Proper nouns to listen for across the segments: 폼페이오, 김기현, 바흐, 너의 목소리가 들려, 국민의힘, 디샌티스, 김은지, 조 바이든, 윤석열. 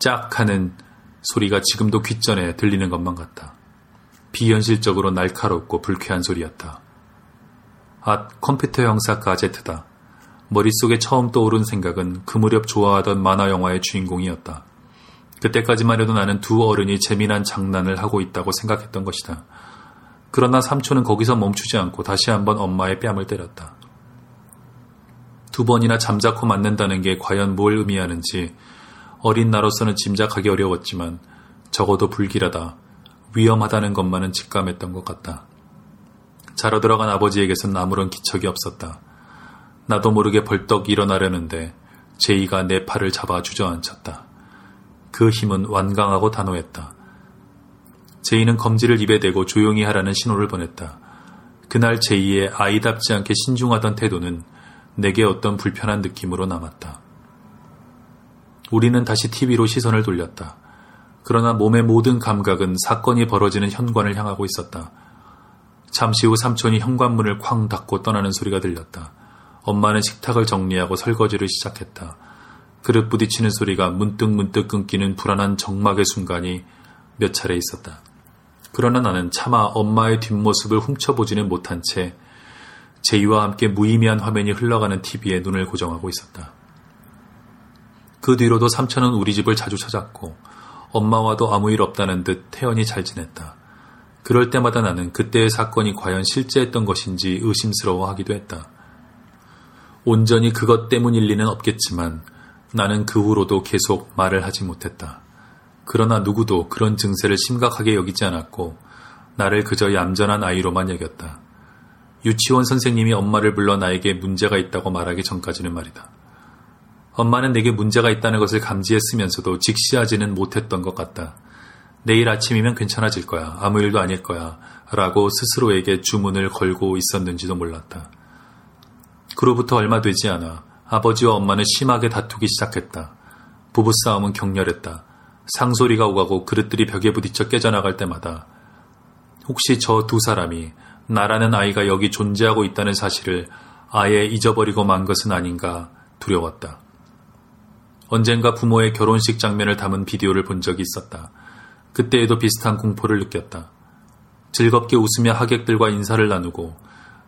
짝 하는 소리가 지금도 귓전에 들리는 것만 같다. 비현실적으로 날카롭고 불쾌한 소리였다. 컴퓨터 형사 가제트다. 머릿속에 처음 떠오른 생각은 그 무렵 좋아하던 만화 영화의 주인공이었다. 그때까지만 해도 나는 두 어른이 재미난 장난을 하고 있다고 생각했던 것이다. 그러나 삼촌은 거기서 멈추지 않고 다시 한번 엄마의 뺨을 때렸다. 두 번이나 잠자코 맞는다는 게 과연 뭘 의미하는지 어린 나로서는 짐작하기 어려웠지만 적어도 불길하다, 위험하다는 것만은 직감했던 것 같다. 자러 들어간 아버지에게선 아무런 기척이 없었다. 나도 모르게 벌떡 일어나려는데 제이가 내 팔을 잡아 주저앉혔다. 그 힘은 완강하고 단호했다. 제이는 검지를 입에 대고 조용히 하라는 신호를 보냈다. 그날 제이의 아이답지 않게 신중하던 태도는 내게 어떤 불편한 느낌으로 남았다. 우리는 다시 TV로 시선을 돌렸다. 그러나 몸의 모든 감각은 사건이 벌어지는 현관을 향하고 있었다. 잠시 후 삼촌이 현관문을 쾅 닫고 떠나는 소리가 들렸다. 엄마는 식탁을 정리하고 설거지를 시작했다. 그릇 부딪히는 소리가 문득문득 끊기는 불안한 적막의 순간이 몇 차례 있었다. 그러나 나는 차마 엄마의 뒷모습을 훔쳐보지는 못한 채 제이와 함께 무의미한 화면이 흘러가는 TV에 눈을 고정하고 있었다. 그 뒤로도 삼촌은 우리 집을 자주 찾았고 엄마와도 아무 일 없다는 듯 태연히 잘 지냈다. 그럴 때마다 나는 그때의 사건이 과연 실제했던 것인지 의심스러워하기도 했다. 온전히 그것 때문일 리는 없겠지만 나는 그 후로도 계속 말을 하지 못했다. 그러나 누구도 그런 증세를 심각하게 여기지 않았고 나를 그저 얌전한 아이로만 여겼다. 유치원 선생님이 엄마를 불러 나에게 문제가 있다고 말하기 전까지는 말이다. 엄마는 내게 문제가 있다는 것을 감지했으면서도 직시하지는 못했던 것 같다. 내일 아침이면 괜찮아질 거야. 아무 일도 아닐 거야. 라고 스스로에게 주문을 걸고 있었는지도 몰랐다. 그로부터 얼마 되지 않아 아버지와 엄마는 심하게 다투기 시작했다. 부부싸움은 격렬했다. 상소리가 오가고 그릇들이 벽에 부딪혀 깨져나갈 때마다 혹시 저 두 사람이 나라는 아이가 여기 존재하고 있다는 사실을 아예 잊어버리고 만 것은 아닌가 두려웠다. 언젠가 부모의 결혼식 장면을 담은 비디오를 본 적이 있었다. 그때에도 비슷한 공포를 느꼈다. 즐겁게 웃으며 하객들과 인사를 나누고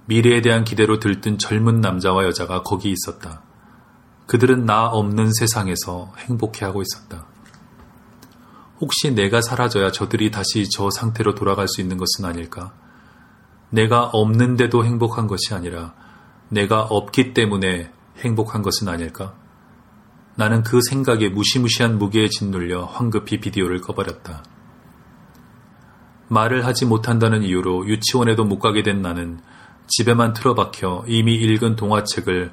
미래에 대한 기대로 들뜬 젊은 남자와 여자가 거기 있었다. 그들은 나 없는 세상에서 행복해하고 있었다. 혹시 내가 사라져야 저들이 다시 저 상태로 돌아갈 수 있는 것은 아닐까? 내가 없는데도 행복한 것이 아니라 내가 없기 때문에 행복한 것은 아닐까? 나는 그 생각에 무시무시한 무게에 짓눌려 황급히 비디오를 꺼버렸다. 말을 하지 못한다는 이유로 유치원에도 못 가게 된 나는 집에만 틀어박혀 이미 읽은 동화책을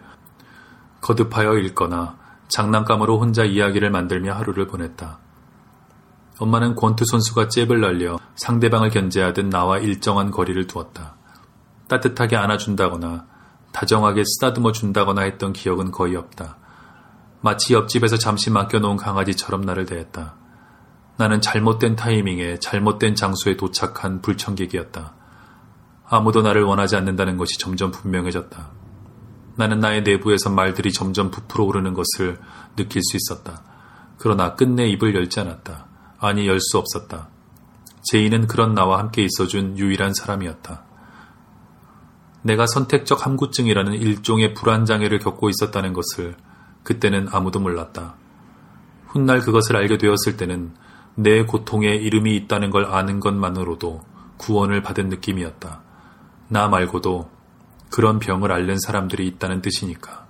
거듭하여 읽거나 장난감으로 혼자 이야기를 만들며 하루를 보냈다. 엄마는 권투 선수가 잽을 날려 상대방을 견제하듯 나와 일정한 거리를 두었다. 따뜻하게 안아준다거나 다정하게 쓰다듬어 준다거나 했던 기억은 거의 없다. 마치 옆집에서 잠시 맡겨놓은 강아지처럼 나를 대했다. 나는 잘못된 타이밍에 잘못된 장소에 도착한 불청객이었다. 아무도 나를 원하지 않는다는 것이 점점 분명해졌다. 나는 나의 내부에서 말들이 점점 부풀어 오르는 것을 느낄 수 있었다. 그러나 끝내 입을 열지 않았다. 아니, 열 수 없었다. 제이는 그런 나와 함께 있어준 유일한 사람이었다. 내가 선택적 함구증이라는 일종의 불안장애를 겪고 있었다는 것을 그때는 아무도 몰랐다. 훗날 그것을 알게 되었을 때는 내 고통에 이름이 있다는 걸 아는 것만으로도 구원을 받은 느낌이었다. 나 말고도 그런 병을 앓는 사람들이 있다는 뜻이니까.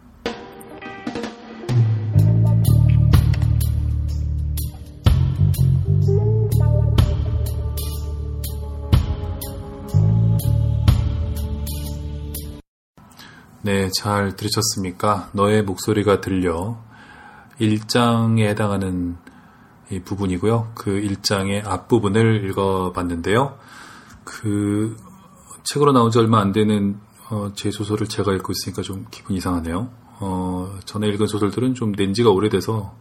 네, 잘 들으셨습니까? 너의 목소리가 들려 1장에 해당하는 이 부분이고요. 그 1장의 앞부분을 읽어봤는데요. 그 책으로 나온 지 얼마 안 되는 제 소설을 제가 읽고 있으니까 좀 기분이 이상하네요. 전에 읽은 소설들은 좀 낸 지가 오래돼서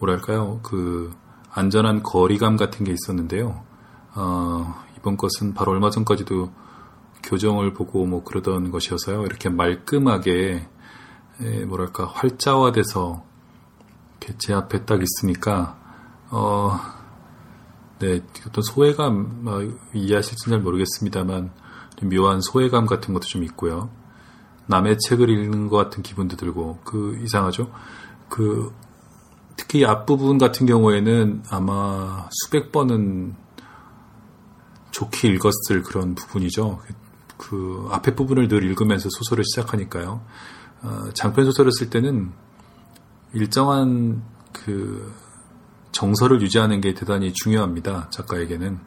뭐랄까요? 그 안전한 거리감 같은 게 있었는데요. 이번 것은 바로 얼마 전까지도 교정을 보고 뭐 그러던 것이어서요. 이렇게 말끔하게 뭐랄까 활자화돼서 제 앞에 딱 있으니까 네, 어떤 소외감, 이해하실지 잘 모르겠습니다만, 묘한 소외감 같은 것도 좀 있고요. 남의 책을 읽는 것 같은 기분도 들고, 이상하죠? 특히 앞부분 같은 경우에는 아마 수백 번은 좋게 읽었을 그런 부분이죠. 앞에 부분을 늘 읽으면서 소설을 시작하니까요. 장편 소설을 쓸 때는 일정한 정서를 유지하는 게 대단히 중요합니다. 작가에게는.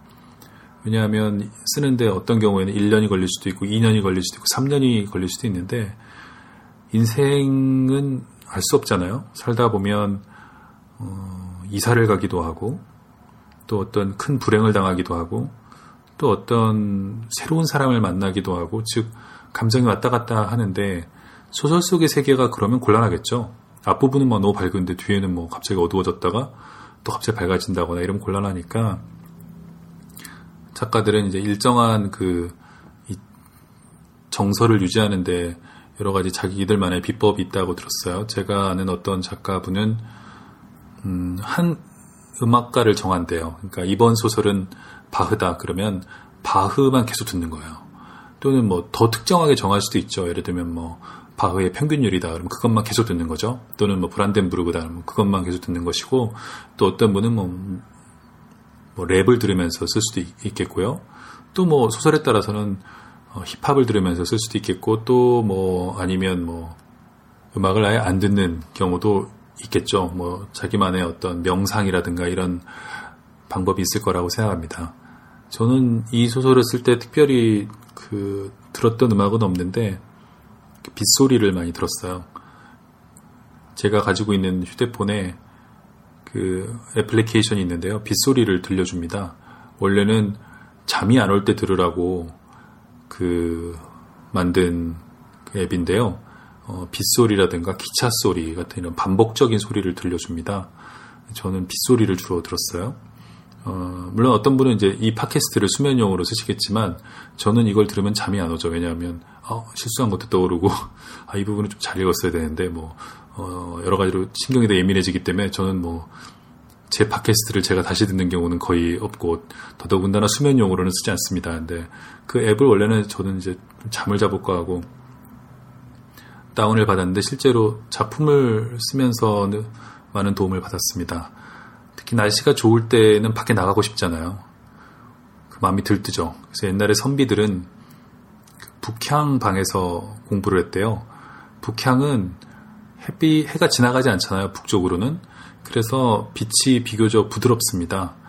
왜냐하면 쓰는데 어떤 경우에는 1년이 걸릴 수도 있고 2년이 걸릴 수도 있고 3년이 걸릴 수도 있는데 인생은 알 수 없잖아요. 살다 보면 이사를 가기도 하고 또 어떤 큰 불행을 당하기도 하고 또 어떤 새로운 사람을 만나기도 하고 즉 감정이 왔다 갔다 하는데 소설 속의 세계가 그러면 곤란하겠죠. 앞부분은 너무 밝은데 뒤에는 갑자기 어두워졌다가 또 갑자기 밝아진다거나 이러면 곤란하니까 작가들은 이제 일정한 정서를 유지하는데 여러 가지 자기들만의 비법이 있다고 들었어요. 제가 아는 어떤 작가분은 한 음악가를 정한대요. 그러니까 이번 소설은 바흐다 그러면 바흐만 계속 듣는 거예요. 또는 더 특정하게 정할 수도 있죠. 예를 들면 바흐의 평균율이다. 그러면 그것만 계속 듣는 거죠. 또는 브란덴부르크다. 그러면 그것만 계속 듣는 것이고 또 어떤 분은 랩을 들으면서 쓸 수도 있겠고요. 또 소설에 따라서는 힙합을 들으면서 쓸 수도 있겠고 또 아니면 음악을 아예 안 듣는 경우도 있겠죠. 자기만의 어떤 명상이라든가 이런 방법이 있을 거라고 생각합니다. 저는 이 소설을 쓸 때 특별히 들었던 음악은 없는데 빗소리를 많이 들었어요. 제가 가지고 있는 휴대폰에 애플리케이션이 있는데요. 빗소리를 들려줍니다. 원래는 잠이 안 올 때 들으라고 만든 앱인데요. 빗소리라든가 기차 소리 같은 이런 반복적인 소리를 들려줍니다. 저는 빗소리를 주로 들었어요. 물론 어떤 분은 이제 이 팟캐스트를 수면용으로 쓰시겠지만 저는 이걸 들으면 잠이 안 오죠. 왜냐하면 실수한 것도 떠오르고 이 부분은 좀 잘 읽었어야 되는데 여러 가지로 신경이 더 예민해지기 때문에 저는 제 팟캐스트를 제가 다시 듣는 경우는 거의 없고 더더군다나 수면용으로는 쓰지 않습니다. 근데 그 앱을 원래는 저는 이제 잠을 자볼까 하고 다운을 받았는데 실제로 작품을 쓰면서 많은 도움을 받았습니다. 특히 날씨가 좋을 때는 밖에 나가고 싶잖아요. 마음이 들뜨죠. 그래서 옛날에 선비들은 북향 방에서 공부를 했대요. 북향은 해가 지나가지 않잖아요. 북쪽으로는. 그래서 빛이 비교적 부드럽습니다.